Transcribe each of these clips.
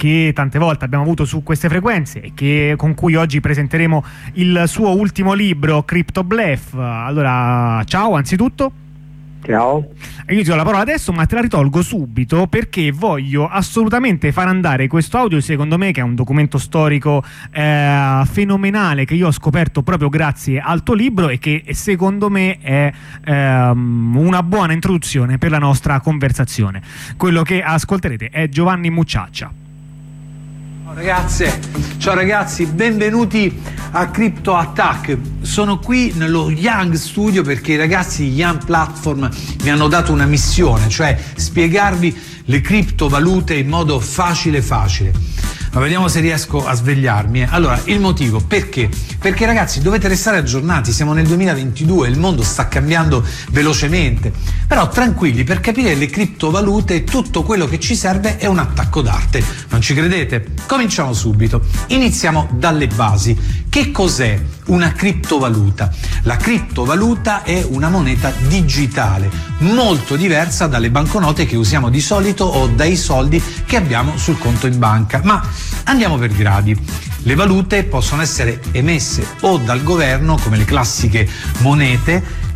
che tante volte abbiamo avuto su queste frequenze e che, con cui oggi presenteremo il suo ultimo libro, Crypto Bluff. Allora, ciao anzitutto. Ciao. Io ti do la parola adesso, ma te la ritolgo subito perché voglio assolutamente far andare questo audio, secondo me, che è un documento storico fenomenale, che io ho scoperto proprio grazie al tuo libro e che secondo me è una buona introduzione per la nostra conversazione. Quello che ascolterete è Giovanni Muciaccia. Ciao ragazzi, benvenuti a Crypto Attack. Sono qui nello Young Studio perché i ragazzi di Young Platform mi hanno dato una missione, cioè spiegarvi le criptovalute in modo facile. Ma vediamo se riesco a svegliarmi. Allora, il motivo, perché ragazzi dovete restare aggiornati, siamo nel 2022, il mondo sta cambiando velocemente, però tranquilli, per capire le criptovalute tutto quello che ci serve è un attacco d'arte. Non ci credete? Cominciamo subito, iniziamo dalle basi. Che cos'è una criptovaluta? La criptovaluta è una moneta digitale, molto diversa dalle banconote che usiamo di solito o dai soldi che abbiamo sul conto in banca. Ma andiamo per gradi. Le valute possono essere emesse o dal governo, come le classiche monete,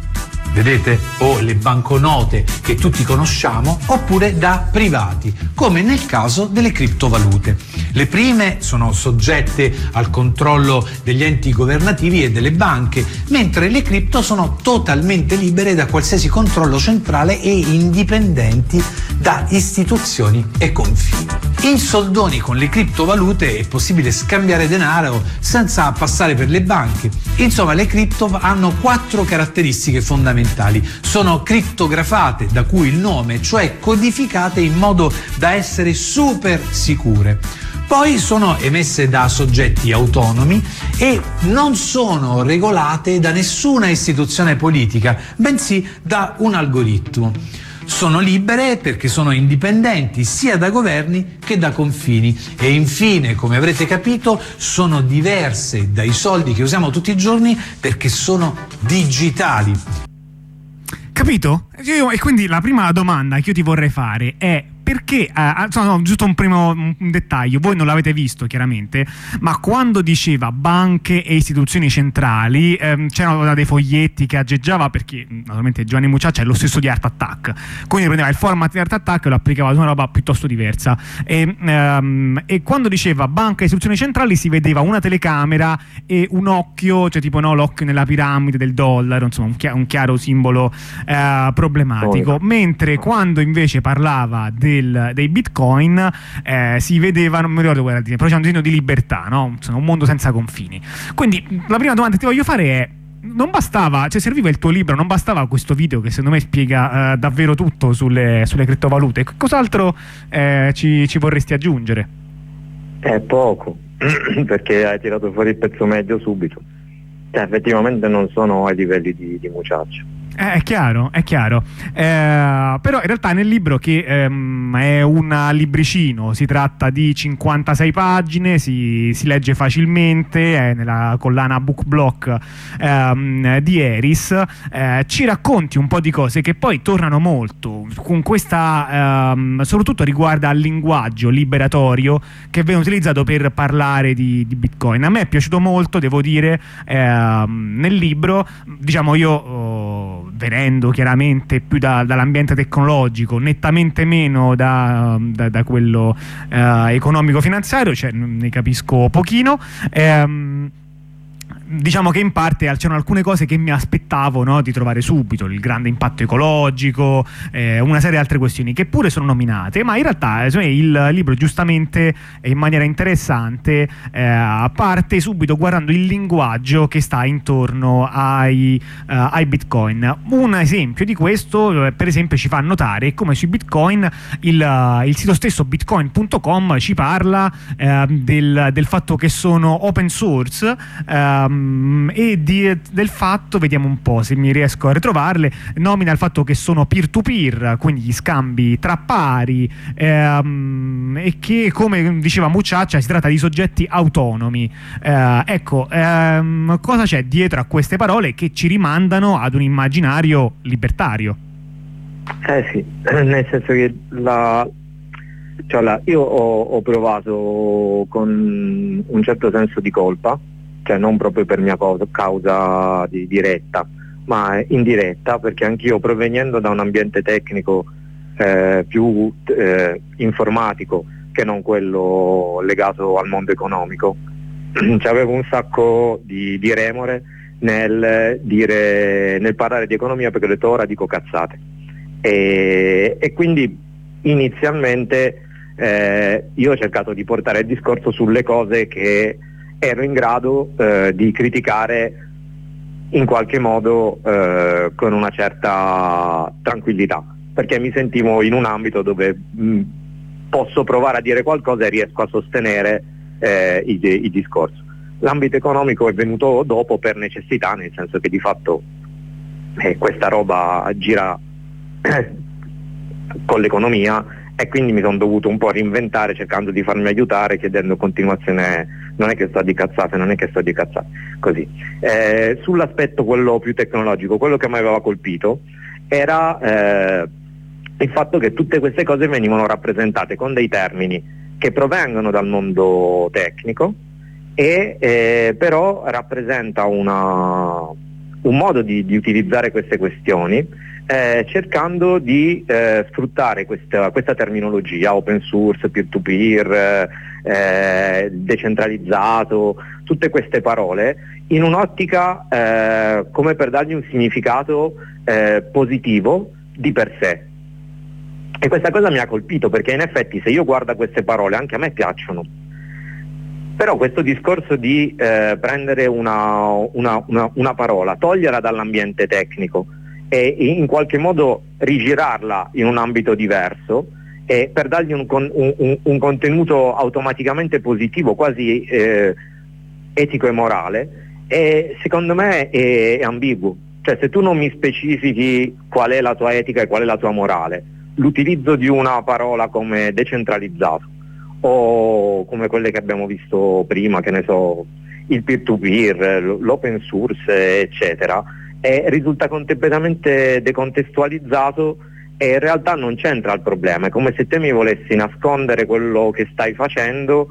vedete, o le banconote che tutti conosciamo, oppure da privati, come nel caso delle criptovalute. Le prime sono soggette al controllo degli enti governativi e delle banche, mentre le cripto sono totalmente libere da qualsiasi controllo centrale e indipendenti da istituzioni e confini. In soldoni, con le criptovalute è possibile scambiare denaro senza passare per le banche. Insomma, le cripto hanno 4 caratteristiche fondamentali. Sono crittografate, da cui il nome, cioè codificate in modo da essere super sicure. Poi sono emesse da soggetti autonomi e non sono regolate da nessuna istituzione politica, bensì da un algoritmo. Sono libere perché sono indipendenti sia da governi che da confini e infine, come avrete capito, sono diverse dai soldi che usiamo tutti i giorni perché sono digitali. Capito? E quindi la prima domanda che io ti vorrei fare è perché, giusto un dettaglio, voi non l'avete visto chiaramente, ma quando diceva banche e istituzioni centrali c'erano dei foglietti che aggeggiava, perché naturalmente Giovanni Muciaccia è lo stesso di Art Attack, quindi prendeva il format di Art Attack e lo applicava ad una roba piuttosto diversa e quando diceva banca e istituzioni centrali si vedeva una telecamera e un occhio, cioè tipo no, l'occhio nella piramide del dollaro, insomma un chiaro simbolo problematico, mentre quando invece parlava dei bitcoin si vedeva, non mi ricordo quella, però c'è un disegno di libertà, no? Un mondo senza confini. Quindi la prima domanda che ti voglio fare è: non bastava, cioè serviva il tuo libro, non bastava questo video che secondo me spiega davvero tutto sulle criptovalute? Cos'altro ci vorresti aggiungere? È poco perché hai tirato fuori il pezzo medio subito, effettivamente non sono ai livelli di Muciaccia. È chiaro. Però in realtà nel libro, che è un libricino, si tratta di 56 pagine, si legge facilmente, è nella collana Book Block di Eris, ci racconti un po' di cose che poi tornano molto, con questa soprattutto riguarda al linguaggio liberatorio che viene utilizzato per parlare di Bitcoin. A me è piaciuto molto, devo dire, nel libro, diciamo io... venendo chiaramente più dall'ambiente tecnologico, nettamente meno da quello economico-finanziario, cioè ne capisco pochino. Diciamo che in parte c'erano alcune cose che mi aspettavo, no, di trovare subito, il grande impatto ecologico, una serie di altre questioni che pure sono nominate, ma in realtà il libro giustamente e in maniera interessante parte subito guardando il linguaggio che sta intorno ai bitcoin. Un esempio di questo, per esempio, ci fa notare come sui bitcoin il sito stesso bitcoin.com ci parla del fatto che sono open source e del fatto, vediamo un po' se mi riesco a ritrovarle, nomina il fatto che sono peer-to-peer, quindi gli scambi tra pari, e che, come diceva Muciaccia, si tratta di soggetti autonomi. Cosa c'è dietro a queste parole che ci rimandano ad un immaginario libertario? Nel senso che cioè, allora, io ho provato con un certo senso di colpa, cioè non proprio per mia causa diretta, ma indiretta, perché anch'io, provenendo da un ambiente tecnico più informatico che non quello legato al mondo economico, avevo un sacco di remore nel parlare di economia, perché ho detto ora dico cazzate, e quindi inizialmente io ho cercato di portare il discorso sulle cose che ero in grado di criticare in qualche modo con una certa tranquillità, perché mi sentivo in un ambito dove posso provare a dire qualcosa e riesco a sostenere il discorso. L'ambito economico è venuto dopo per necessità, nel senso che di fatto questa roba gira con l'economia, e quindi mi sono dovuto un po' reinventare, cercando di farmi aiutare, chiedendo continuazione, non è che sto di cazzate, così. Sull'aspetto quello più tecnologico, quello che mi aveva colpito era il fatto che tutte queste cose venivano rappresentate con dei termini che provengono dal mondo tecnico e però rappresenta un modo di utilizzare queste questioni, cercando di sfruttare questa terminologia open source, peer-to-peer, decentralizzato, tutte queste parole in un'ottica come per dargli un significato positivo di per sé. E questa cosa mi ha colpito, perché in effetti, se io guardo queste parole, anche a me piacciono, però questo discorso di prendere una parola, toglierla dall'ambiente tecnico e in qualche modo rigirarla in un ambito diverso, e per dargli un contenuto automaticamente positivo, quasi etico e morale, e secondo me è ambiguo. Cioè, se tu non mi specifichi qual è la tua etica e qual è la tua morale, l'utilizzo di una parola come decentralizzato, o come quelle che abbiamo visto prima, che ne so, il peer-to-peer, l'open source, eccetera, risulta completamente decontestualizzato, e in realtà non c'entra il problema. È come se te mi volessi nascondere quello che stai facendo,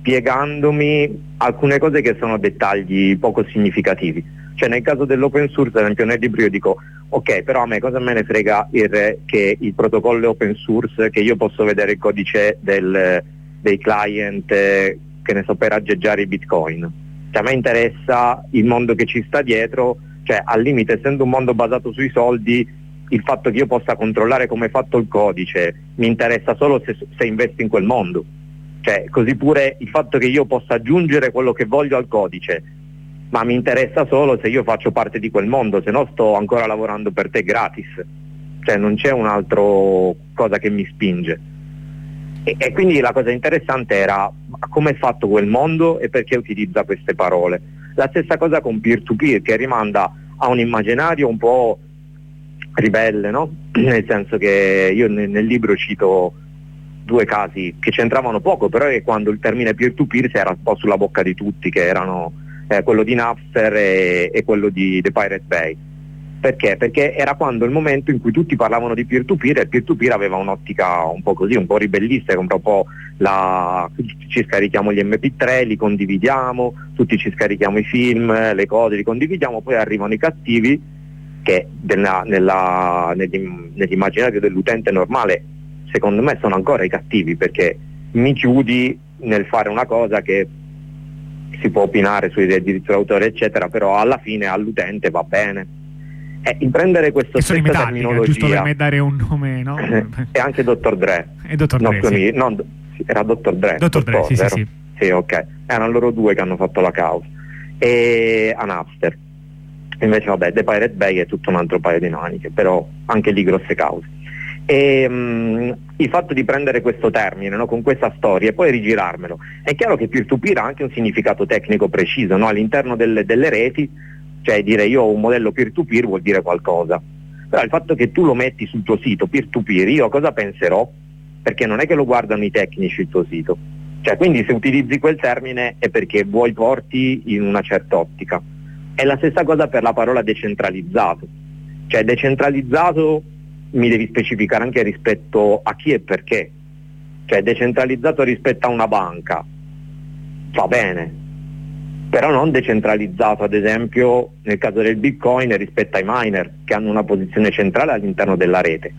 spiegandomi alcune cose che sono dettagli poco significativi. Cioè, nel caso dell'open source, ad esempio, nel libro io dico ok, però a me cosa me ne frega che il protocollo è open source, che io posso vedere il codice dei client, che ne so, per aggeggiare i bitcoin. Cioè, a me interessa il mondo che ci sta dietro, cioè al limite, essendo un mondo basato sui soldi, il fatto che io possa controllare come è fatto il codice mi interessa solo se investo in quel mondo. Cioè, così pure il fatto che io possa aggiungere quello che voglio al codice, ma mi interessa solo se io faccio parte di quel mondo, se no sto ancora lavorando per te gratis. Cioè, non c'è un'altra cosa che mi spinge. E quindi la cosa interessante era come è fatto quel mondo e perché utilizza queste parole. La stessa cosa con peer-to-peer, che rimanda a un immaginario un po' ribelle, no? Nel senso che io nel libro cito due casi che c'entravano poco, però è quando il termine peer-to-peer si era un po' sulla bocca di tutti, che erano quello di Napster e quello di The Pirate Bay. Perché? Perché era quando il momento in cui tutti parlavano di peer-to-peer, e il peer-to-peer aveva un'ottica un po' così, un po' ribellista, un po' ci scarichiamo gli MP3, li condividiamo, tutti ci scarichiamo i film, le cose, li condividiamo, poi arrivano i cattivi che nell'immaginario dell'utente normale, secondo me, sono ancora i cattivi, perché mi chiudi nel fare una cosa che si può opinare sui diritti d'autore, eccetera, però alla fine all'utente va bene. E prendere questa stessa terminologia, giusto per me dare un nome, no? E anche Dottor Dre. E Dottor Dre, no, sì. Era Dottor Dre. Dottor Dre, sì, vero? Sì, sì. Sì, ok. Erano loro due che hanno fatto la causa. E a Napster. Invece, vabbè, The Pirate Bay è tutto un altro paio di maniche, però anche lì grosse cause. E il fatto di prendere questo termine, no, con questa storia, e poi rigirarmelo, è chiaro che peer-to-peer ha anche un significato tecnico preciso, no? All'interno delle reti, cioè dire io ho un modello peer-to-peer vuol dire qualcosa, però il fatto che tu lo metti sul tuo sito peer-to-peer, io cosa penserò? Perché non è che lo guardano i tecnici il tuo sito, cioè, quindi se utilizzi quel termine è perché vuoi porti in una certa ottica. È la stessa cosa per la parola decentralizzato, cioè decentralizzato mi devi specificare anche rispetto a chi e perché. cioè decentralizzato rispetto a una banca, va bene, però non decentralizzato ad esempio nel caso del Bitcoin rispetto ai miner, che hanno una posizione centrale all'interno della rete.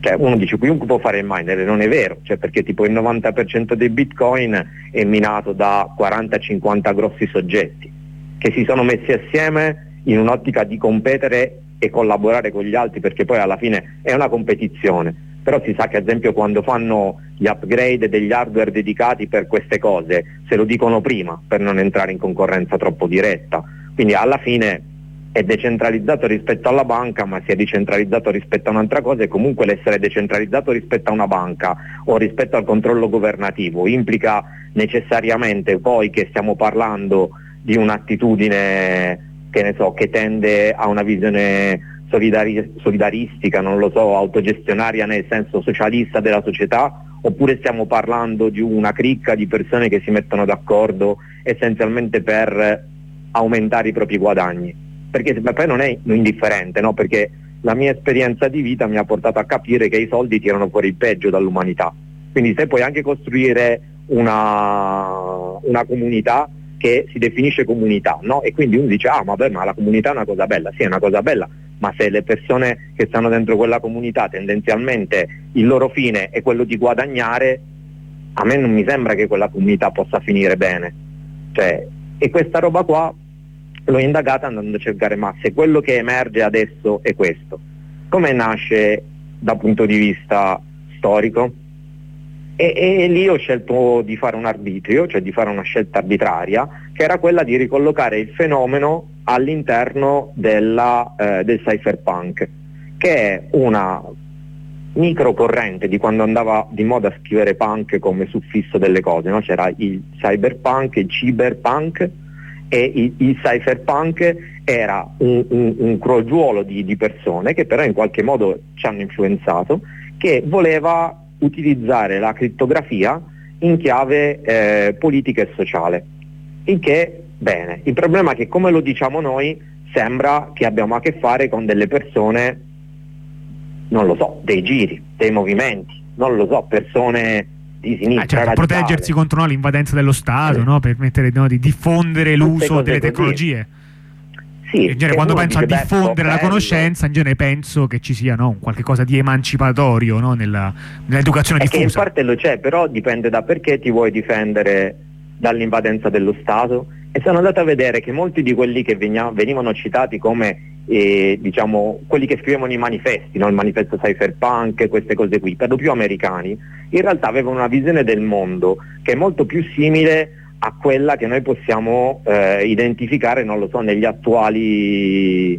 Cioè uno dice chiunque può fare il miner, non è vero, cioè perché tipo il 90% dei Bitcoin è minato da 40-50 grossi soggetti che si sono messi assieme in un'ottica di competere e collaborare con gli altri, perché poi alla fine è una competizione. Però si sa che ad esempio quando fanno gli upgrade degli hardware dedicati per queste cose se lo dicono prima per non entrare in concorrenza troppo diretta, quindi alla fine è decentralizzato rispetto alla banca ma si è decentralizzato rispetto a un'altra cosa, e comunque l'essere decentralizzato rispetto a una banca o rispetto al controllo governativo implica necessariamente poi che stiamo parlando di un'attitudine che ne so, che tende a una visione solidaristica, non lo so, autogestionaria nel senso socialista della società, oppure stiamo parlando di una cricca di persone che si mettono d'accordo essenzialmente per aumentare i propri guadagni, perché poi non è indifferente, no? Perché la mia esperienza di vita mi ha portato a capire che i soldi tirano fuori il peggio dall'umanità, quindi se puoi anche costruire una comunità che si definisce comunità, no? E quindi uno dice ah vabbè, ma la comunità è una cosa bella, sì è una cosa bella, ma se le persone che stanno dentro quella comunità tendenzialmente il loro fine è quello di guadagnare, a me non mi sembra che quella comunità possa finire bene. Cioè, e questa roba qua l'ho indagata andando a cercare, ma se quello che emerge adesso è questo, come nasce dal punto di vista storico? E lì ho scelto di fare un arbitrio, cioè di fare una scelta arbitraria, che era quella di ricollocare il fenomeno all'interno del cypherpunk, che è una microcorrente di quando andava di moda scrivere punk come suffisso delle cose, no? C'era il cyberpunk, il cyberpunk, e il cypherpunk era un crogiuolo di persone che però in qualche modo ci hanno influenzato, che voleva utilizzare la criptografia in chiave politica e sociale, il che bene. Il problema è che come lo diciamo noi sembra che abbiamo a che fare con delle persone, non lo so, dei giri, dei movimenti, non lo so, persone di sinistra, certo, proteggersi contro l'invadenza dello Stato, no? Permettere di diffondere l'uso delle tecnologie. Sì, in genere quando penso a diffondere la conoscenza, in genere penso che ci sia un qualche cosa di emancipatorio, no? Nell'educazione diffusa. Che in parte lo c'è, però dipende da perché ti vuoi difendere dall'invadenza dello Stato. E sono andato a vedere che molti di quelli che venivano citati come diciamo quelli che scrivevano i manifesti, no? Il manifesto cypherpunk, queste cose qui, per lo più americani, in realtà avevano una visione del mondo che è molto più simile a quella che noi possiamo identificare, non lo so, negli attuali,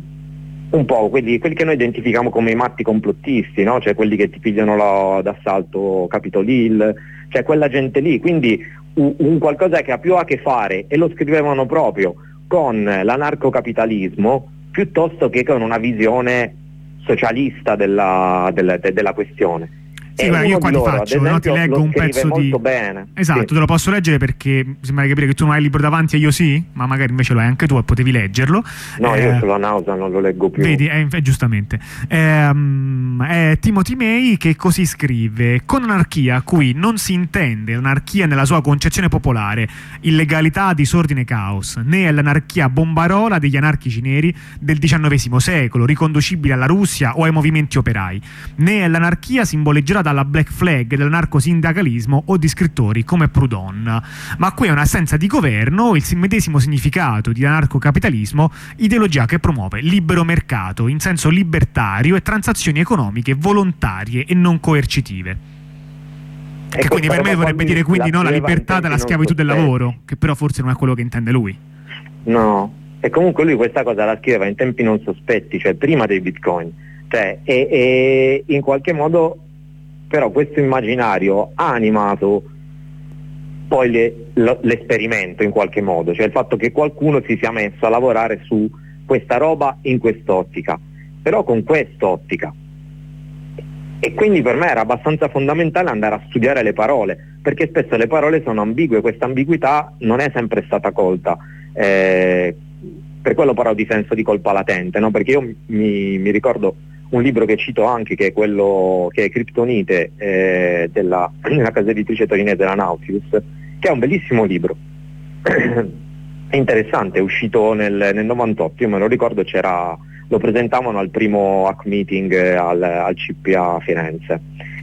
un po' quelli che noi identifichiamo come i matti complottisti, no? Cioè quelli che ti pigliano d'assalto Capitol Hill, cioè quella gente lì, quindi un qualcosa che ha più a che fare, e lo scrivevano proprio, con l'anarcocapitalismo piuttosto che con una visione socialista della questione. Sì, guarda, io qua ti faccio, no? Ti leggo un pezzo molto bene. Esatto, sì. Te lo posso leggere perché mi sembra di capire che tu non hai il libro davanti e io sì, ma magari invece lo hai anche tu e potevi leggerlo. No, io sulla nausea non lo leggo più. Vedi, giustamente. Timothy May che così scrive: con anarchia a cui non si intende l'anarchia nella sua concezione popolare, illegalità, disordine, caos, né è l'anarchia bombarola degli anarchici neri del XIX secolo, riconducibile alla Russia o ai movimenti operai, né è l'anarchia simboleggiata dalla Black Flag, dall'anarcosindacalismo o di scrittori come Proudhon, ma qui è un'assenza di governo, il medesimo significato di anarcocapitalismo, ideologia che promuove libero mercato in senso libertario e transazioni economiche volontarie e non coercitive. Che quindi per me vorrebbe dire quindi la libertà dalla schiavitù del lavoro, che però forse non è quello che intende lui. No, e comunque lui questa cosa la scriveva in tempi non sospetti, cioè prima dei Bitcoin, cioè e in qualche modo però questo immaginario ha animato poi l'esperimento in qualche modo, cioè il fatto che qualcuno si sia messo a lavorare su questa roba in quest'ottica, però con quest'ottica. E quindi per me era abbastanza fondamentale andare a studiare le parole, perché spesso le parole sono ambigue, questa ambiguità non è sempre stata colta. Per quello parlo di senso di colpa latente, no? Perché io mi ricordo un libro che cito anche, che è quello che è Criptonite, della casa editrice torinese la Nautilus, che è un bellissimo libro è interessante, è uscito nel 98, io me lo ricordo, lo presentavano al primo hack meeting al C.P.A. Firenze.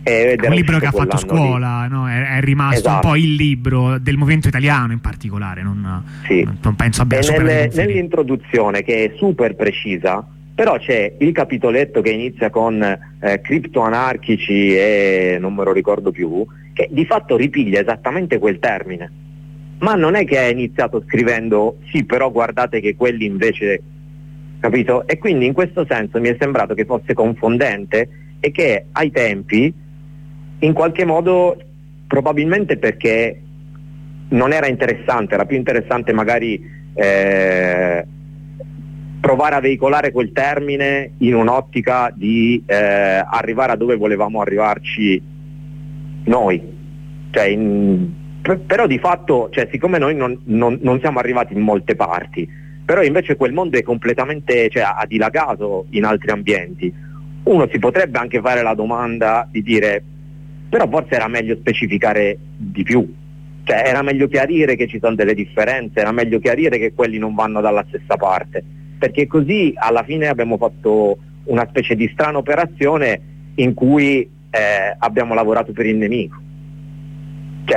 Un libro che ha fatto scuola, no? È rimasto, esatto, un po' il libro del movimento italiano in particolare, non penso abbia nell'introduzione, che è super precisa, però c'è il capitoletto che inizia con criptoanarchici e non me lo ricordo più, che di fatto ripiglia esattamente quel termine, ma non è che è iniziato scrivendo sì, però guardate che quelli invece, capito? E quindi in questo senso mi è sembrato che fosse confondente e che ai tempi in qualche modo, probabilmente perché non era interessante, era più interessante magari provare a veicolare quel termine in un'ottica di arrivare a dove volevamo arrivarci noi, però di fatto, siccome noi non siamo arrivati in molte parti, però invece quel mondo è completamente, ha dilagato in altri ambienti, uno si potrebbe anche fare la domanda di dire, però forse era meglio specificare di più, era meglio chiarire che ci sono delle differenze, era meglio chiarire che quelli non vanno dalla stessa parte, perché così alla fine abbiamo fatto una specie di strana operazione in cui abbiamo lavorato per il nemico,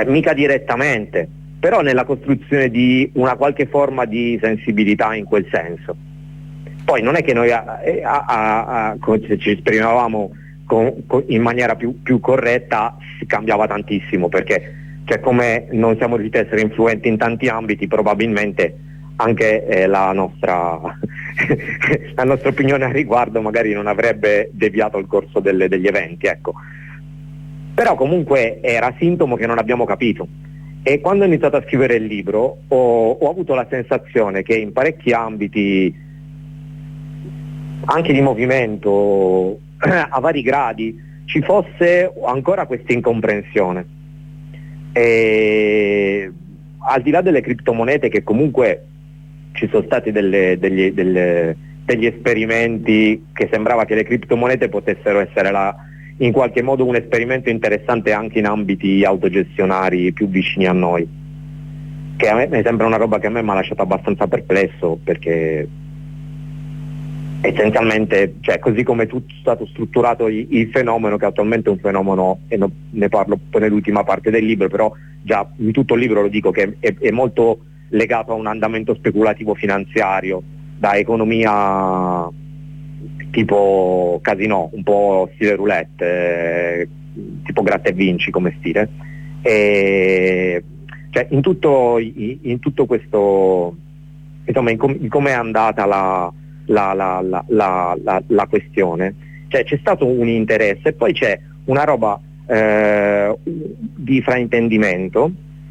mica direttamente, però nella costruzione di una qualche forma di sensibilità in quel senso. Poi non è che noi ci esprimevamo in maniera più corretta, si cambiava tantissimo, perché come non siamo riusciti a essere influenti in tanti ambiti, probabilmente anche la nostra opinione al riguardo magari non avrebbe deviato il corso degli eventi, ecco. Però comunque era sintomo che non abbiamo capito, e quando ho iniziato a scrivere il libro ho avuto la sensazione che in parecchi ambiti anche di movimento a vari gradi ci fosse ancora questa incomprensione, e al di là delle criptomonete, che comunque ci sono stati degli esperimenti che sembrava che le criptomonete potessero essere in qualche modo un esperimento interessante anche in ambiti autogestionari più vicini a noi, che a me sembra una roba che a me mi ha lasciato abbastanza perplesso, perché essenzialmente, così come tutto è stato strutturato il fenomeno, che attualmente è un fenomeno, e ne parlo poi nell'ultima parte del libro, però già in tutto il libro lo dico, che è molto legato a un andamento speculativo finanziario, da economia tipo casino, un po' stile roulette, tipo gratta e vinci come stile, e in tutto questo, insomma, in come è andata la questione, c'è stato un interesse, e poi c'è una roba di fraintendimento,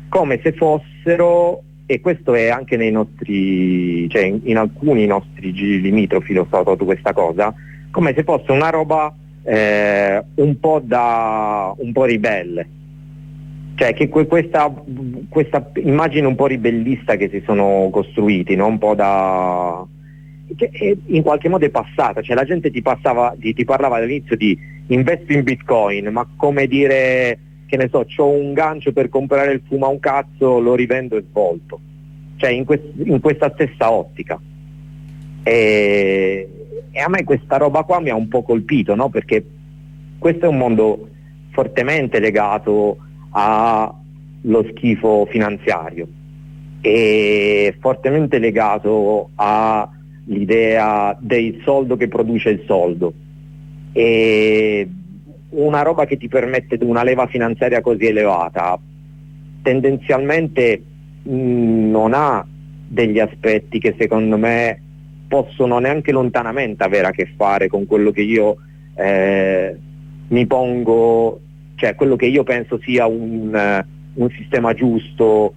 come se fossero, e questo è anche nei nostri, in alcuni nostri giri limitrofi ho notato questa cosa, come se fosse una roba un po' ribelle, che questa immagine un po' ribellista che si sono costruiti, no? Un po' da, che in qualche modo è passata, la gente ti parlava all'inizio di investi in bitcoin, ma come dire, che ne so, c'ho un gancio per comprare il fumo a un cazzo, lo rivendo e svolto, in questa stessa ottica, e a me questa roba qua mi ha un po' colpito, no? Perché questo è un mondo fortemente legato allo schifo finanziario e fortemente legato a l'idea del soldo che produce il soldo, e una roba che ti permette una leva finanziaria così elevata tendenzialmente non ha degli aspetti che secondo me possono neanche lontanamente avere a che fare con quello che io mi pongo, quello che io penso sia un sistema giusto,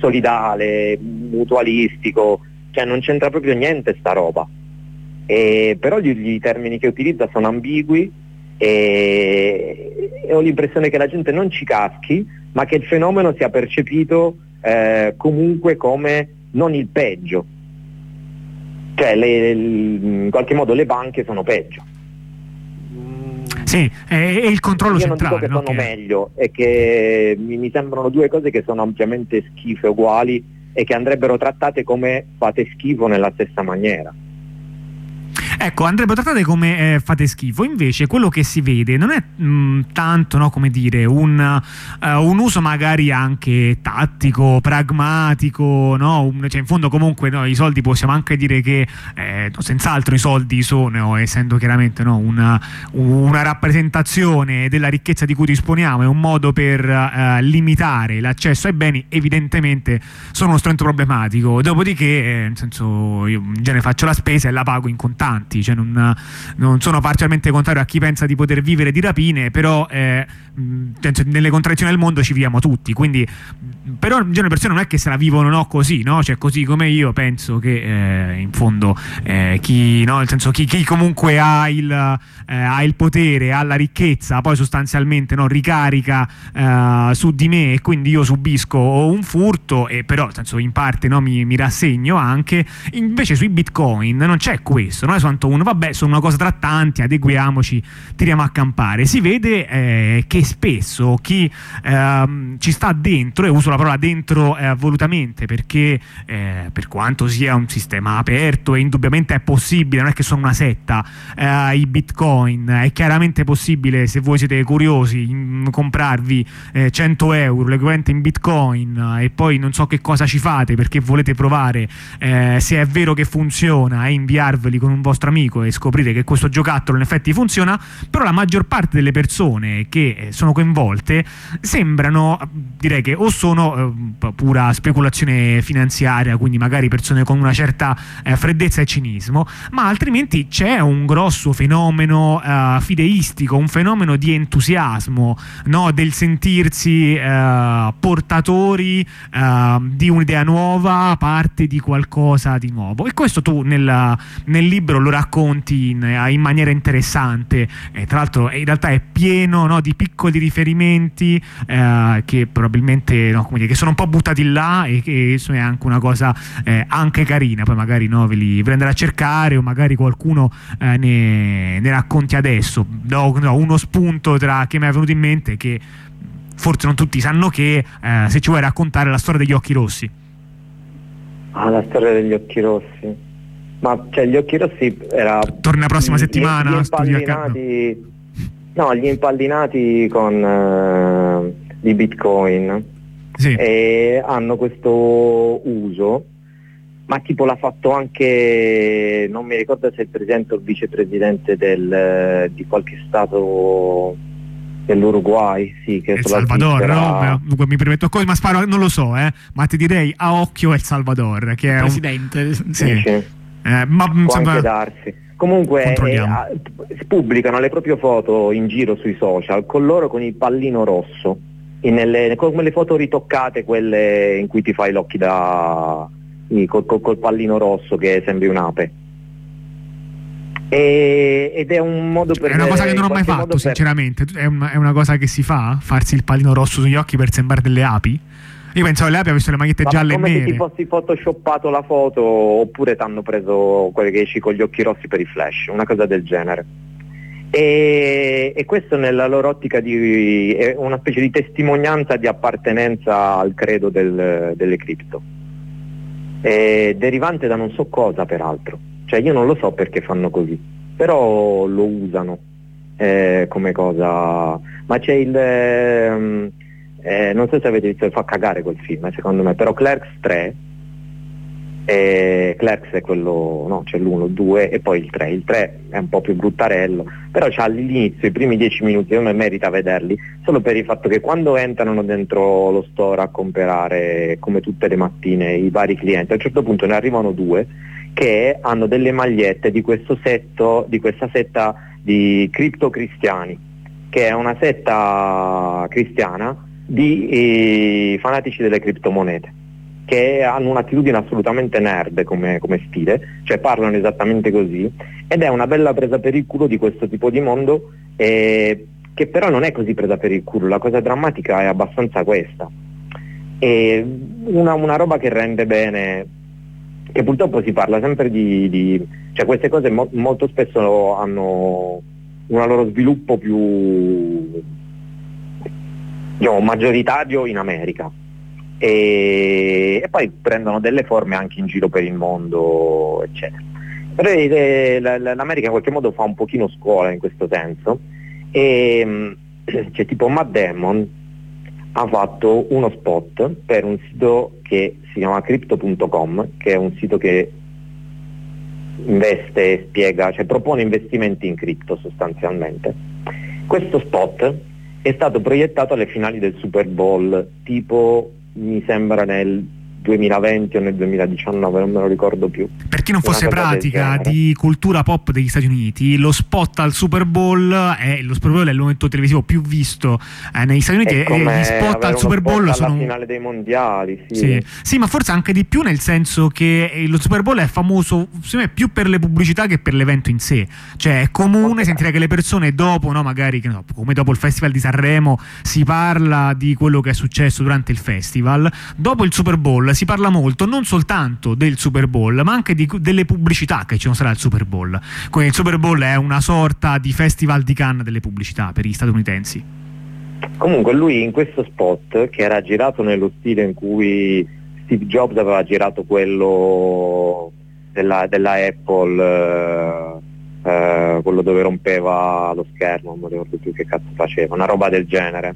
solidale, mutualistico, non c'entra proprio niente sta roba, però gli termini che utilizza sono ambigui, e ho l'impressione che la gente non ci caschi, ma che il fenomeno sia percepito comunque come non il peggio, cioè in qualche modo le banche sono peggio. Sì, e il controllo centrale. Io non dico che sono meglio, è che mi sembrano due cose che sono ampiamente schife uguali e che andrebbero trattate come fate schifo nella stessa maniera. Ecco, andrebbero trattate come fate schifo. Invece quello che si vede non è tanto, no, come dire, un uso magari anche tattico, pragmatico, no? Cioè in fondo comunque, no, i soldi possiamo anche dire che senz'altro i soldi sono, essendo chiaramente, no, una rappresentazione della ricchezza di cui disponiamo, è un modo per limitare l'accesso ai beni, evidentemente sono uno strumento problematico. Dopodiché nel senso, io già ne faccio la spesa e la pago in contanti. Cioè non sono parzialmente contrario a chi pensa di poter vivere di rapine, però nelle contraddizioni del mondo ci viviamo tutti, quindi però le persone non è che se la vivono, no, così, no? Cioè così come io penso che in fondo chi, no, nel senso chi comunque ha il potere, ha la ricchezza, poi sostanzialmente, no, ricarica su di me, e quindi io subisco un furto e però nel senso in parte, no, mi rassegno anche. Invece sui bitcoin non c'è questo, non è soltanto uno, vabbè, sono una cosa tra tanti, adeguiamoci, tiriamo a campare. Si vede che spesso chi ci sta dentro, e uso la parola dentro volutamente perché per quanto sia un sistema aperto e indubbiamente è possibile, non è che sono una setta, i bitcoin è chiaramente possibile, se voi siete curiosi, comprarvi 100 euro l'equivalente in bitcoin e poi non so che cosa ci fate perché volete provare se è vero che funziona e inviarveli con un vostro amico e scoprire che questo giocattolo in effetti funziona. Però la maggior parte delle persone che sono coinvolte sembrano, direi che o sono pura speculazione finanziaria, quindi magari persone con una certa freddezza e cinismo, ma altrimenti c'è un grosso fenomeno fideistico, un fenomeno di entusiasmo, no? Del sentirsi portatori di un'idea nuova, parte di qualcosa di nuovo. E questo tu nel libro lo racconti in maniera interessante, tra l'altro in realtà è pieno, no, di piccoli riferimenti che probabilmente, no, come dire, che sono un po' buttati là e che è anche una cosa anche carina. Poi magari, no, ve li andrà a cercare o magari qualcuno ne racconti adesso, no, uno spunto tra che mi è venuto in mente, che forse non tutti sanno, che se ci vuoi raccontare la storia degli occhi rossi. Ah, la storia degli occhi rossi. Ma cioè gli occhi rossi era... Torna la prossima settimana. Gli impallinati con di bitcoin, sì. E hanno questo uso, ma tipo l'ha fatto anche, non mi ricordo se il presidente o il vicepresidente di qualche stato dell'Uruguay, sì, che è il Salvador, no? Dunque, mi permetto così, ma sparo, non lo so, ma ti direi a occhio è il Salvador, che è presidente, sì. Ma può darsi. Comunque pubblicano le proprie foto in giro sui social con il pallino rosso, come le foto ritoccate, quelle in cui ti fai l'occhi col pallino rosso che sembri un'ape, ed è un modo per... È una cosa che non ho mai fatto, sinceramente. È una cosa che si fa? Farsi il pallino rosso sugli occhi per sembrare delle api? Io pensavo le api avessero le magliette gialle e nere. Come se ti fossi photoshoppato la foto, oppure ti hanno preso quelle che esci con gli occhi rossi per i flash, una cosa del genere. E questo nella loro ottica è una specie di testimonianza di appartenenza al credo delle cripto, derivante da non so cosa peraltro. Cioè io non lo so perché fanno così, però lo usano come cosa. Ma c'è il... non so se avete visto, fa cagare quel film secondo me, però Clerks 3, Clerks è quello, no, c'è l'1, 2 e poi il 3. Il 3 è un po' più bruttarello, però c'ha all'inizio i primi 10 minuti, non merita vederli, solo per il fatto che quando entrano dentro lo store a comprare, come tutte le mattine, i vari clienti, a un certo punto ne arrivano due che hanno delle magliette di questa setta di criptocristiani, che è una setta cristiana di fanatici delle criptomonete, che hanno un'attitudine assolutamente nerd come stile, cioè parlano esattamente così, ed è una bella presa per il culo di questo tipo di mondo, che però non è così presa per il culo. La cosa drammatica è abbastanza questa, e una roba che rende bene che purtroppo si parla sempre di cioè queste cose molto spesso hanno un loro sviluppo più, diciamo, maggioritario in America e poi prendono delle forme anche in giro per il mondo, eccetera. Però l'America in qualche modo fa un pochino scuola in questo senso e cioè, tipo Matt Damon ha fatto uno spot per un sito che si chiama Crypto.com, che è un sito che investe e spiega, cioè propone investimenti in cripto sostanzialmente. Questo spot è stato proiettato alle finali del Super Bowl, tipo mi sembra nel 2020 o nel 2019, non me lo ricordo più. Per chi non fosse pratica di cultura pop degli Stati Uniti, lo spot al Super Bowl è il momento televisivo più visto negli Stati Uniti, e gli spot al Super Bowl sono alla finale dei mondiali, sì, ma forse anche di più, nel senso che lo Super Bowl è famoso secondo me più per le pubblicità che per l'evento in sé. Cioè è comune sentire che le persone dopo, no, magari che no, come dopo il Festival di Sanremo si parla di quello che è successo durante il festival, dopo il Super Bowl si parla molto non soltanto del Super Bowl, ma anche delle pubblicità che ci sono sarà al Super Bowl. Quindi il Super Bowl è una sorta di Festival di Cannes delle pubblicità per gli statunitensi. Comunque lui in questo spot, che era girato nello stile in cui Steve Jobs aveva girato quello della Apple, quello dove rompeva lo schermo, non mi ricordo più che cazzo faceva, una roba del genere,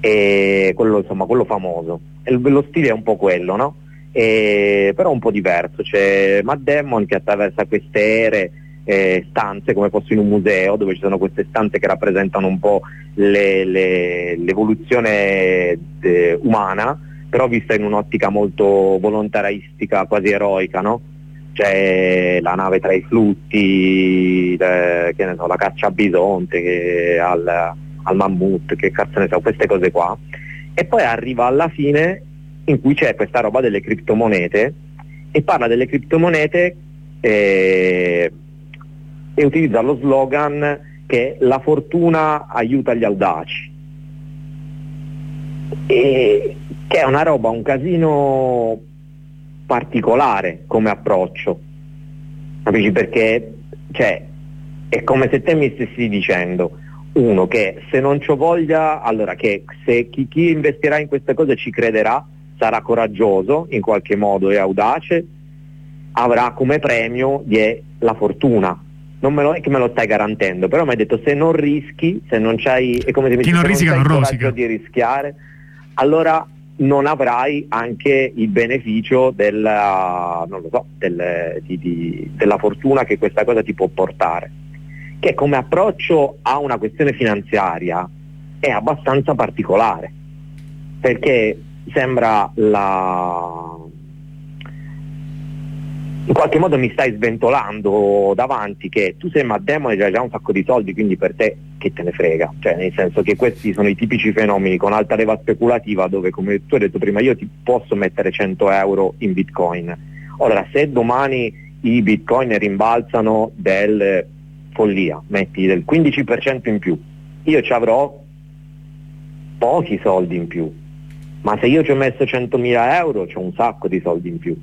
e quello famoso. Lo stile è un po' quello, no? Però un po' diverso. C'è Matt Damon che attraversa queste stanze come fosse in un museo, dove ci sono queste stanze che rappresentano un po' l'evoluzione umana, però vista in un'ottica molto volontaristica, quasi eroica, no? C'è la nave tra i flutti, che ne so, la caccia a bisonte, al mammut, che cazzo ne so, queste cose qua. E poi arriva alla fine in cui c'è questa roba delle criptomonete e parla delle criptomonete e utilizza lo slogan che la fortuna aiuta gli audaci, e che è una roba, un casino particolare come approccio, capisci? Perché cioè è come se te mi stessi dicendo uno che se non c'ho voglia, allora che se chi investirà in queste cose ci crederà, sarà coraggioso in qualche modo e audace, avrà come premio la fortuna. Non me lo è che me lo stai garantendo, però mi hai detto se non rischi, se non c'hai, è come se mi dici, non hai coraggio di rischiare, allora non avrai anche il beneficio della fortuna che questa cosa ti può portare. Che come approccio a una questione finanziaria è abbastanza particolare, perché sembra in qualche modo mi stai sventolando davanti che tu sei Matt Damon e hai già un sacco di soldi, quindi per te che te ne frega, cioè nel senso che questi sono i tipici fenomeni con alta leva speculativa, dove come tu hai detto prima io ti posso mettere 100 euro in bitcoin, allora se domani i bitcoin rimbalzano del follia, metti del 15% in più, io ci avrò pochi soldi in più, ma se io ci ho messo 100.000 euro c'ho un sacco di soldi in più,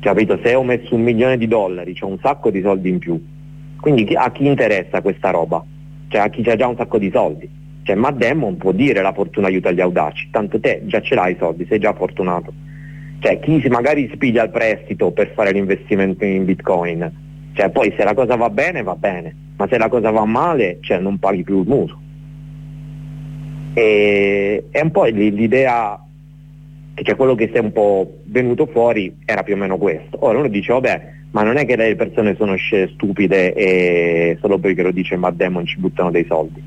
capito? Se ho messo $1.000.000 c'ho un sacco di soldi in più, quindi a chi interessa questa roba? Cioè a chi c'ha già un sacco di soldi, cioè Matt Damon può dire la fortuna aiuta gli audaci, tanto te già ce l'hai i soldi, sei già fortunato. Cioè chi magari spiglia il prestito per fare l'investimento in bitcoin, cioè poi se la cosa va bene, ma se la cosa va male, cioè non paghi più il mutuo. E è un po' l'idea che cioè quello che sei un po' venuto fuori era più o meno questo. Ora uno dice vabbè, ma non è che le persone sono stupide e solo perché lo dice Matt Damon ci buttano dei soldi.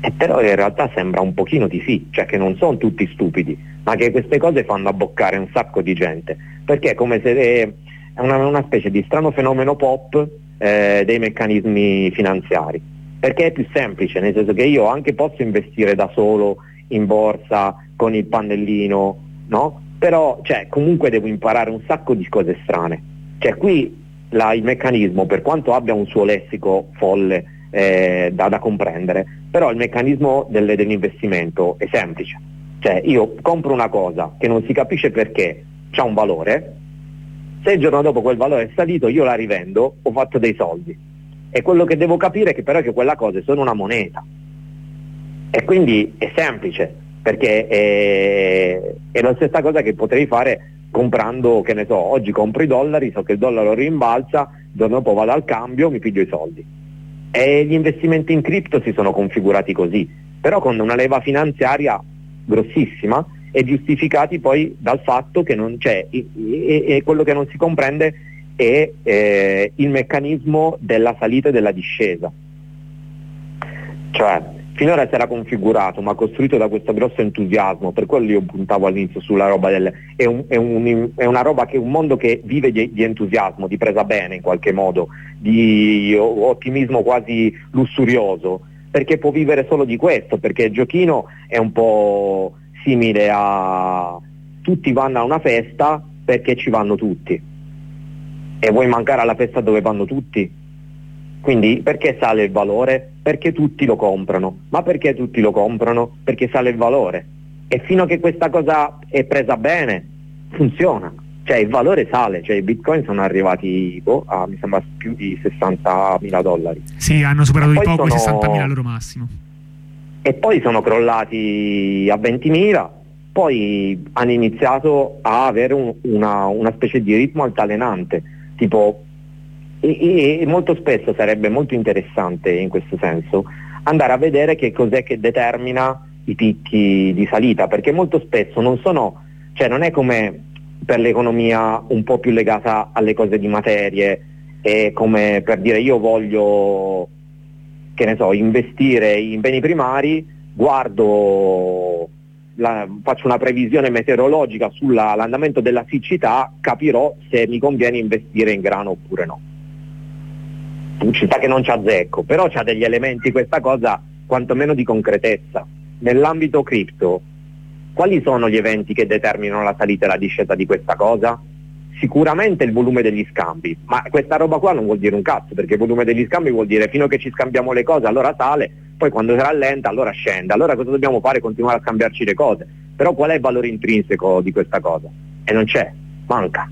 E però in realtà sembra un pochino di sì, cioè che non sono tutti stupidi, ma che queste cose fanno abboccare un sacco di gente, perché è come se è una specie di strano fenomeno pop dei meccanismi finanziari, perché è più semplice, nel senso che io anche posso investire da solo in borsa con il pannellino, no? Però cioè, comunque devo imparare un sacco di cose strane, cioè qui il meccanismo, per quanto abbia un suo lessico folle da comprendere, però il meccanismo dell'investimento è semplice, cioè io compro una cosa che non si capisce perché c'ha un valore, Se il giorno dopo quel valore è salito, io la rivendo, ho fatto dei soldi. E quello che devo capire è che però è che quella cosa è solo una moneta. E quindi è semplice, perché è la stessa cosa che potrei fare comprando, che ne so, oggi compro i dollari, so che il dollaro rimbalza, il giorno dopo vado al cambio, mi piglio i soldi. E gli investimenti in cripto si sono configurati così, però con una leva finanziaria grossissima, e giustificati poi dal fatto che non c'è, e quello che non si comprende è il meccanismo della salita e della discesa. Cioè, finora si era configurato, ma costruito da questo grosso entusiasmo, per quello io puntavo all'inizio sulla roba del è una roba che è un mondo che vive di entusiasmo, di presa bene in qualche modo, di ottimismo quasi lussurioso, perché può vivere solo di questo, perché il giochino è un po' simile a tutti vanno a una festa perché ci vanno tutti, e vuoi mancare alla festa dove vanno tutti? Quindi perché sale il valore? Perché tutti lo comprano. Ma perché tutti lo comprano? Perché sale il valore. E fino a che questa cosa è presa bene, funziona. Cioè il valore sale, cioè i bitcoin sono arrivati a, mi sembra, più di $60,000. Sì, hanno superato di poco sono... i 60.000 loro massimo. E poi sono crollati a 20.000, poi hanno iniziato a avere una specie di ritmo altalenante, tipo... E molto spesso sarebbe molto interessante in questo senso andare a vedere che cos'è che determina i picchi di salita, perché molto spesso non sono, cioè non è come per l'economia un po' più legata alle cose di materie, e come per dire io voglio, che ne so, investire in beni primari, guardo, faccio una previsione meteorologica sull'andamento della siccità, capirò se mi conviene investire in grano oppure no. Città che non c'ha zecco, però c'ha degli elementi, questa cosa, quantomeno di concretezza. Nell'ambito cripto, quali sono gli eventi che determinano la salita e la discesa di questa cosa? Sicuramente il volume degli scambi, ma questa roba qua non vuol dire un cazzo, perché il volume degli scambi vuol dire fino a che ci scambiamo le cose allora sale, poi quando si rallenta allora scende. Allora cosa dobbiamo fare? Continuare a scambiarci le cose. Però qual è il valore intrinseco di questa cosa? E non c'è, manca.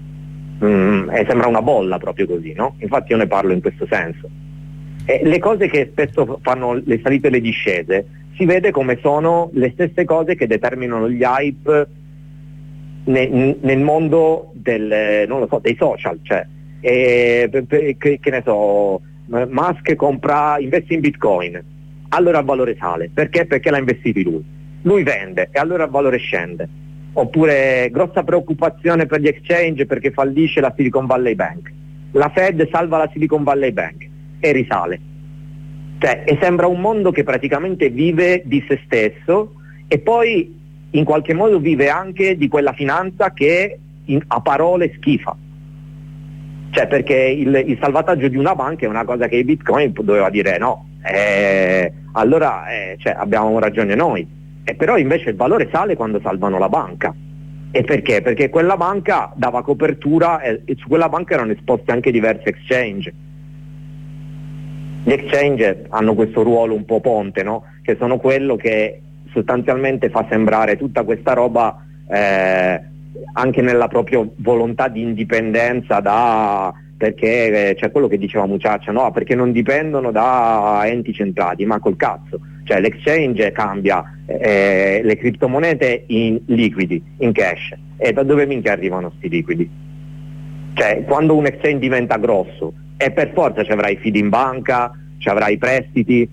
E sembra una bolla proprio così, no? Infatti io ne parlo in questo senso. Le cose che spesso fanno le salite e le discese si vede come sono le stesse cose che determinano gli hype nel mondo del, non lo so, dei social, cioè che ne so, Musk investe in bitcoin, allora il valore sale, perché? Perché l'ha investito lui vende e allora il valore scende. Oppure grossa preoccupazione per gli exchange perché fallisce la Silicon Valley Bank, la Fed salva la Silicon Valley Bank e risale. Cioè, e sembra un mondo che praticamente vive di se stesso, e poi in qualche modo vive anche di quella finanza che a parole schifa, cioè perché il salvataggio di una banca è una cosa che i bitcoin doveva dire no, allora cioè, abbiamo ragione noi. E però invece il valore sale quando salvano la banca. E perché? Perché quella banca dava copertura, e su quella banca erano esposti anche diversi exchange. Gli exchange hanno questo ruolo un po' ponte, no? Che sono quello che sostanzialmente fa sembrare tutta questa roba anche nella propria volontà di indipendenza da... perché c'è quello che diceva Muciaccia, no? Perché non dipendono da enti centrali, ma col cazzo. Cioè l'exchange cambia le criptomonete in liquidi, in cash, e da dove minchia arrivano sti liquidi? Cioè quando un exchange diventa grosso, e per forza ci avrai feed in banca, ci avrai prestiti,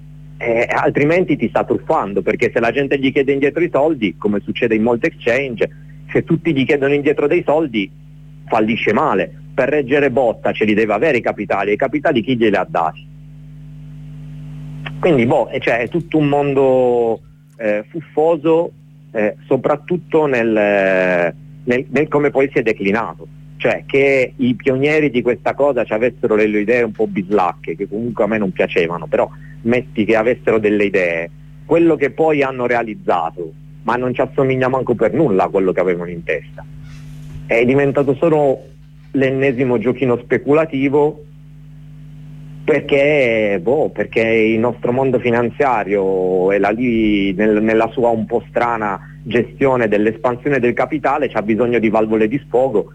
altrimenti ti sta truffando, perché se la gente gli chiede indietro i soldi, come succede in molti exchange, se tutti gli chiedono indietro dei soldi fallisce male. Per reggere botta ce li deve avere i capitali, e i capitali chi glieli ha dati? Quindi cioè, è tutto un mondo fuffoso, soprattutto nel come poi si è declinato, cioè che i pionieri di questa cosa ci avessero delle idee un po' bislacche, che comunque a me non piacevano, però metti che avessero delle idee, quello che poi hanno realizzato, ma non ci assomiglia manco per nulla a quello che avevano in testa, è diventato solo l'ennesimo giochino speculativo, perché il nostro mondo finanziario è là lì nella sua un po' strana gestione dell'espansione del capitale, c'ha bisogno di valvole di sfogo,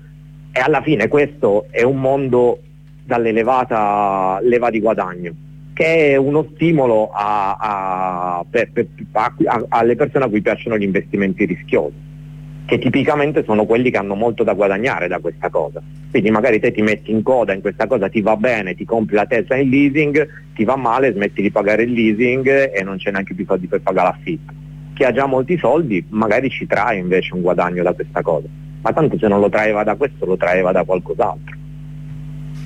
E alla fine questo è un mondo dall'elevata leva di guadagno, che è uno stimolo alle persone a cui piacciono gli investimenti rischiosi, che tipicamente sono quelli che hanno molto da guadagnare da questa cosa. Quindi magari te ti metti in coda in questa cosa, ti va bene, ti compri la Tesla in leasing, ti va male, smetti di pagare il leasing e non c'è neanche più soldi per pagare l'affitto. Chi ha già molti soldi magari ci trae invece un guadagno da questa cosa, ma tanto se non lo traeva da questo lo traeva da qualcos'altro.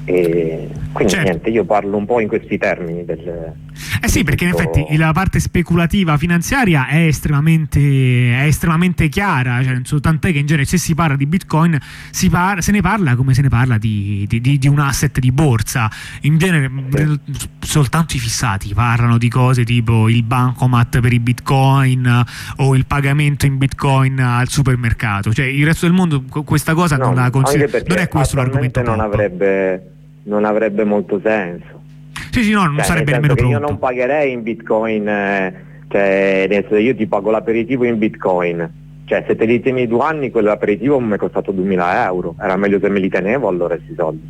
E quindi certo. Niente, io parlo un po' in questi termini del... sì, perché in effetti la parte speculativa finanziaria è estremamente chiara, cioè, tant'è che in genere se si parla di Bitcoin se ne parla come se ne parla di un asset di borsa. In genere soltanto i fissati parlano di cose tipo il bancomat per i Bitcoin o il pagamento in Bitcoin al supermercato, cioè il resto del mondo questa cosa non la considera, non è questo l'argomento. Non avrebbe molto senso. Sì, no, non sarebbe nemmeno pronto. Io non pagherei in Bitcoin, cioè adesso io ti pago l'aperitivo in Bitcoin, cioè se te li tieni 2 anni quell'aperitivo mi è costato 2.000 euro, era meglio se me li tenevo allora questi soldi.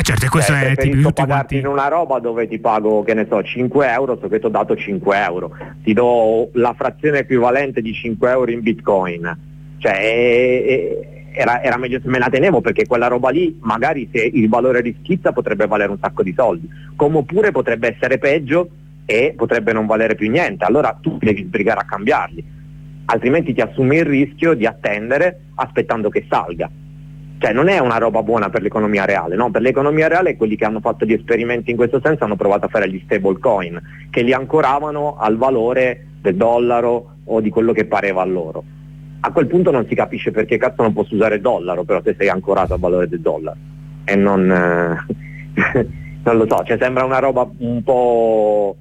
Certo, e questo è tipo tutti quanti... in una roba dove ti pago, che ne so, 5 euro, so che ti ho dato 5 euro, ti do la frazione equivalente di 5 euro in Bitcoin, cioè era meglio se me la tenevo, perché quella roba lì magari se il valore rischizza potrebbe valere un sacco di soldi, come oppure potrebbe essere peggio e potrebbe non valere più niente, allora tu devi sbrigare a cambiarli, altrimenti ti assumi il rischio di attendere aspettando che salga. Cioè non è una roba buona per l'economia reale, no? Per l'economia reale quelli che hanno fatto gli esperimenti in questo senso hanno provato a fare gli stable coin, che li ancoravano al valore del dollaro o di quello che pareva a loro. A quel punto non si capisce perché cazzo non posso usare dollaro, però te sei ancorato al valore del dollaro e non lo so, cioè sembra una roba un po'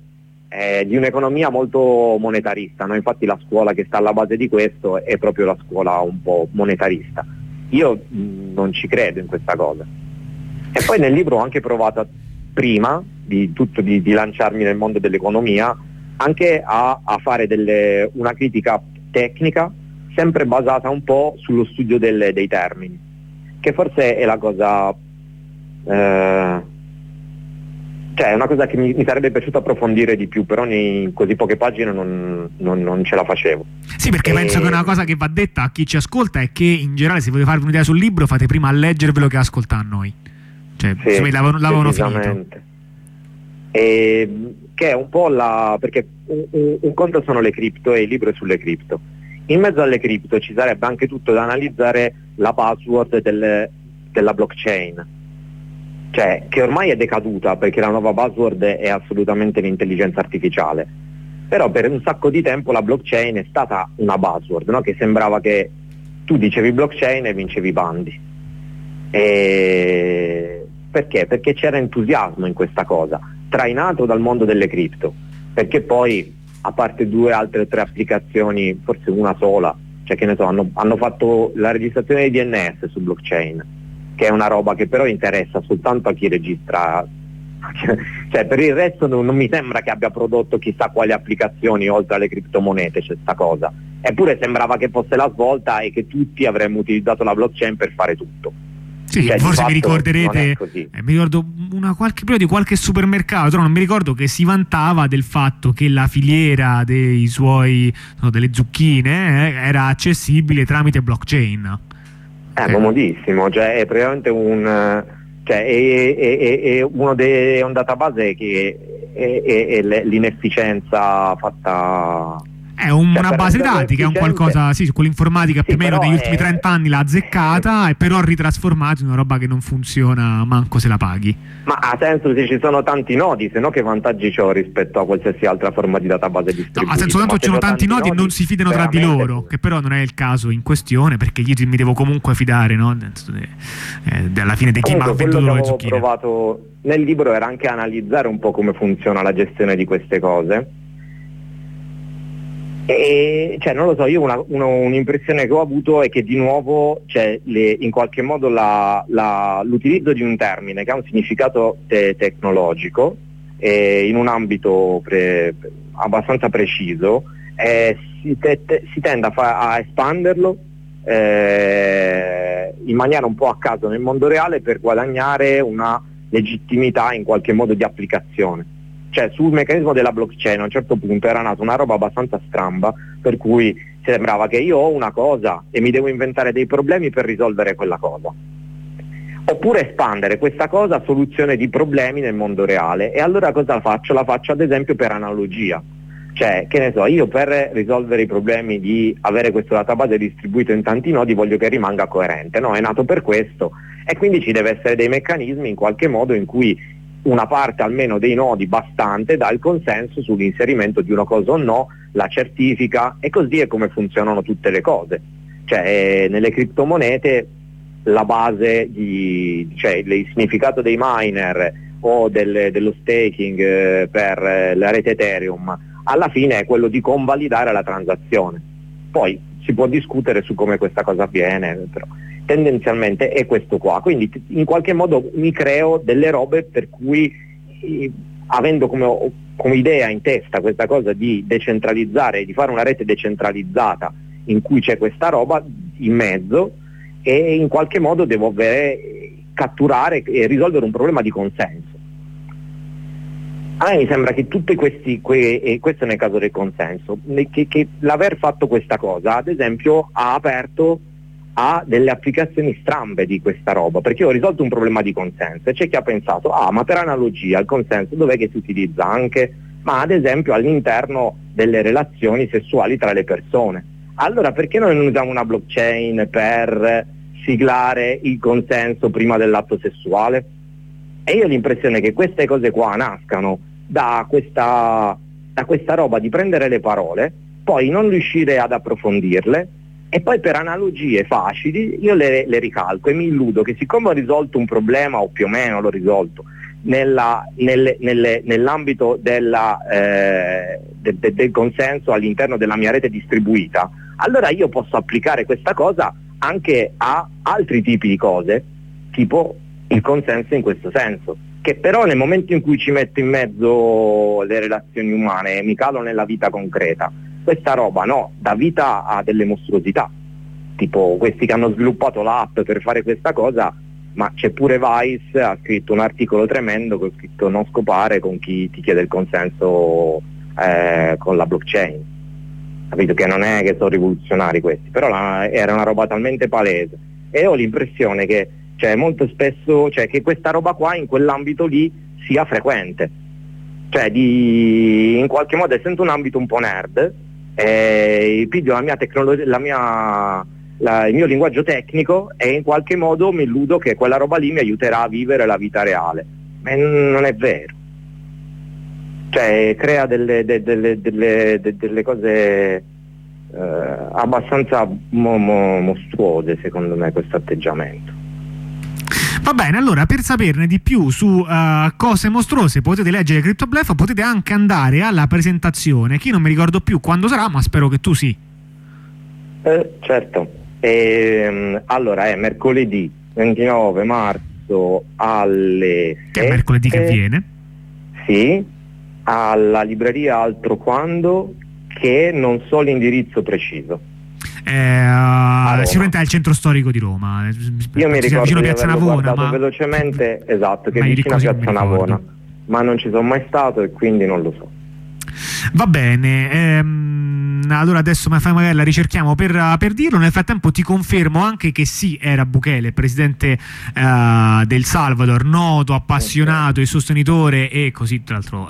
di un'economia molto monetarista, no? Infatti la scuola che sta alla base di questo è proprio la scuola un po' monetarista. Io non ci credo in questa cosa. E poi nel libro ho anche provato, prima di tutto di lanciarmi nel mondo dell'economia, anche a fare una critica tecnica sempre basata un po' sullo studio dei termini, che forse è la cosa cioè è una cosa che mi sarebbe piaciuto approfondire di più, però in così poche pagine non ce la facevo. Sì, perché penso che una cosa che va detta a chi ci ascolta è che in generale, se volete farvi un'idea sul libro, fate prima a leggervelo che ascoltare a noi, cioè sì, l'avevano finito, che è un po' perché un conto sono le cripto e il libro è sulle cripto. In mezzo alle cripto ci sarebbe anche tutto da analizzare la password della blockchain, cioè che ormai è decaduta perché la nuova password è assolutamente l'intelligenza artificiale, però per un sacco di tempo la blockchain è stata una password, no? Che sembrava che tu dicevi blockchain e vincevi i bandi. Perché? Perché c'era entusiasmo in questa cosa, trainato dal mondo delle cripto, perché poi a parte 2 altre 3 applicazioni, forse una sola, cioè che ne so, hanno fatto la registrazione di DNS su blockchain, che è una roba che però interessa soltanto a chi registra, cioè per il resto non mi sembra che abbia prodotto chissà quali applicazioni oltre alle criptomonete, c'è sta cosa, eppure sembrava che fosse la svolta e che tutti avremmo utilizzato la blockchain per fare tutto. Sì, cioè, forse vi ricorderete, mi ricordo qualche supermercato, però non mi ricordo, che si vantava del fatto che la filiera delle zucchine era accessibile tramite blockchain. È comodissimo, cioè è praticamente un database che è l'inefficienza fatta. È una base dati che è un qualcosa, sì, quell'informatica più o meno degli ultimi 30 anni l'ha azzeccata e però ritrasformato in una roba che non funziona manco se la paghi. Ma ha senso se ci sono tanti nodi, se no che vantaggi c'ho rispetto a qualsiasi altra forma di database distribuita? No, ha senso tanto ci sono tanti nodi, non si fidano tra di loro, che però non è il caso in questione, perché io mi devo comunque fidare, no? Alla fine di chi mi ha venduto le zucchine. Provato nel libro era anche analizzare un po' come funziona la gestione di queste cose. E cioè non lo so, io un'impressione che ho avuto è che di nuovo c'è in qualche modo l'utilizzo di un termine che ha un significato tecnologico in un ambito abbastanza preciso, si tende a espanderlo in maniera un po' a caso nel mondo reale per guadagnare una legittimità in qualche modo di applicazione. Cioè sul meccanismo della blockchain a un certo punto era nata una roba abbastanza stramba, per cui sembrava che io ho una cosa e mi devo inventare dei problemi per risolvere quella cosa, oppure espandere questa cosa a soluzione di problemi nel mondo reale. E allora cosa faccio? La faccio ad esempio per analogia. Cioè, che ne so, io per risolvere i problemi di avere questo database distribuito in tanti nodi voglio che rimanga coerente, no? È nato per questo, e quindi ci deve essere dei meccanismi in qualche modo in cui una parte almeno dei nodi bastante dà il consenso sull'inserimento di una cosa o no, la certifica, e così è come funzionano tutte le cose. Cioè nelle criptomonete la base il significato dei miner o dello staking per la rete Ethereum alla fine è quello di convalidare la transazione. Poi si può discutere su come questa cosa avviene, però tendenzialmente è questo qua. Quindi in qualche modo mi creo delle robe per cui, avendo come idea in testa questa cosa di decentralizzare, di fare una rete decentralizzata in cui c'è questa roba in mezzo, e in qualche modo devo catturare e risolvere un problema di consenso. A me mi sembra che tutti questi, e questo nel caso del consenso, che l'aver fatto questa cosa ad esempio ha aperto a delle applicazioni strambe di questa roba, perché io ho risolto un problema di consenso e c'è chi ha pensato, ma per analogia il consenso dov'è che si utilizza anche? Ma ad esempio all'interno delle relazioni sessuali tra le persone. Allora perché noi non usiamo una blockchain per siglare il consenso prima dell'atto sessuale? E io ho l'impressione che queste cose qua nascano da questa roba di prendere le parole, poi non riuscire ad approfondirle, e poi per analogie facili io le ricalco e mi illudo che siccome ho risolto un problema, o più o meno l'ho risolto, nell'ambito del consenso all'interno della mia rete distribuita, allora io posso applicare questa cosa anche a altri tipi di cose, tipo il consenso in questo senso, che però nel momento in cui ci metto in mezzo le relazioni umane e mi calo nella vita concreta, questa roba no, dà vita a delle mostruosità, tipo questi che hanno sviluppato l'app per fare questa cosa. Ma c'è pure Vice, ha scritto un articolo tremendo che ho scritto non scopare con chi ti chiede il consenso con la blockchain. Capito che non è che sono rivoluzionari questi, però era una roba talmente palese, e ho l'impressione che molto spesso che questa roba qua in quell'ambito lì sia frequente, in qualche modo essendo un ambito un po' nerd, piglio la mia tecnologia, il mio linguaggio tecnico, e in qualche modo mi illudo che quella roba lì mi aiuterà a vivere la vita reale. Ma non è vero. Crea delle cose abbastanza mostruose, secondo me, questo atteggiamento. Va bene, allora per saperne di più su cose mostruose potete leggere Crypto Bluff, potete anche andare alla presentazione, che io non mi ricordo più quando sarà, ma spero che tu sì. Certo. Allora è mercoledì 29 marzo alle 6. Che è mercoledì che viene? Sì, alla libreria Altroquando, che non so l'indirizzo preciso. Sicuramente è al centro storico di Roma. Io mi ricordo vicino Piazza Navona, velocemente, esatto, che è vicino a Piazza Navona, ma non ci sono mai stato e quindi non lo so. Va bene, allora adesso magari la ricerchiamo per dirlo. Nel frattempo ti confermo anche che sì, era Bukele, presidente del Salvador, noto, appassionato e sostenitore, e così tra l'altro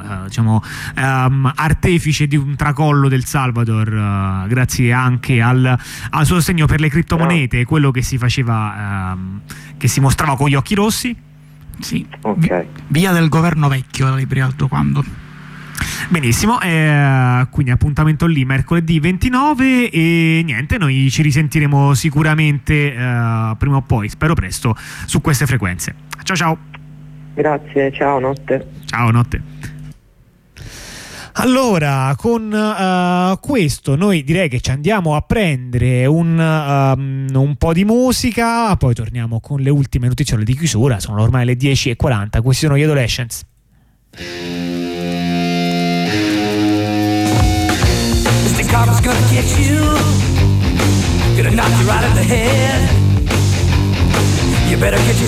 artefice di un tracollo del Salvador, grazie anche al suo sostegno per le criptomonete, quello che si faceva, che si mostrava con gli occhi rossi. Sì, okay. Via del governo vecchio, la libreria Altroquando. Benissimo, quindi appuntamento lì mercoledì 29, e niente, noi ci risentiremo sicuramente prima o poi, spero presto, su queste frequenze. Ciao. Grazie, ciao, notte. Ciao, notte. Allora, con questo noi direi che ci andiamo a prendere un po' di musica, poi torniamo con le ultime notizie di chiusura. Sono ormai le 10:40, questi sono gli Adolescents. Copper's gonna get you, gonna knock you right in the head. You better get your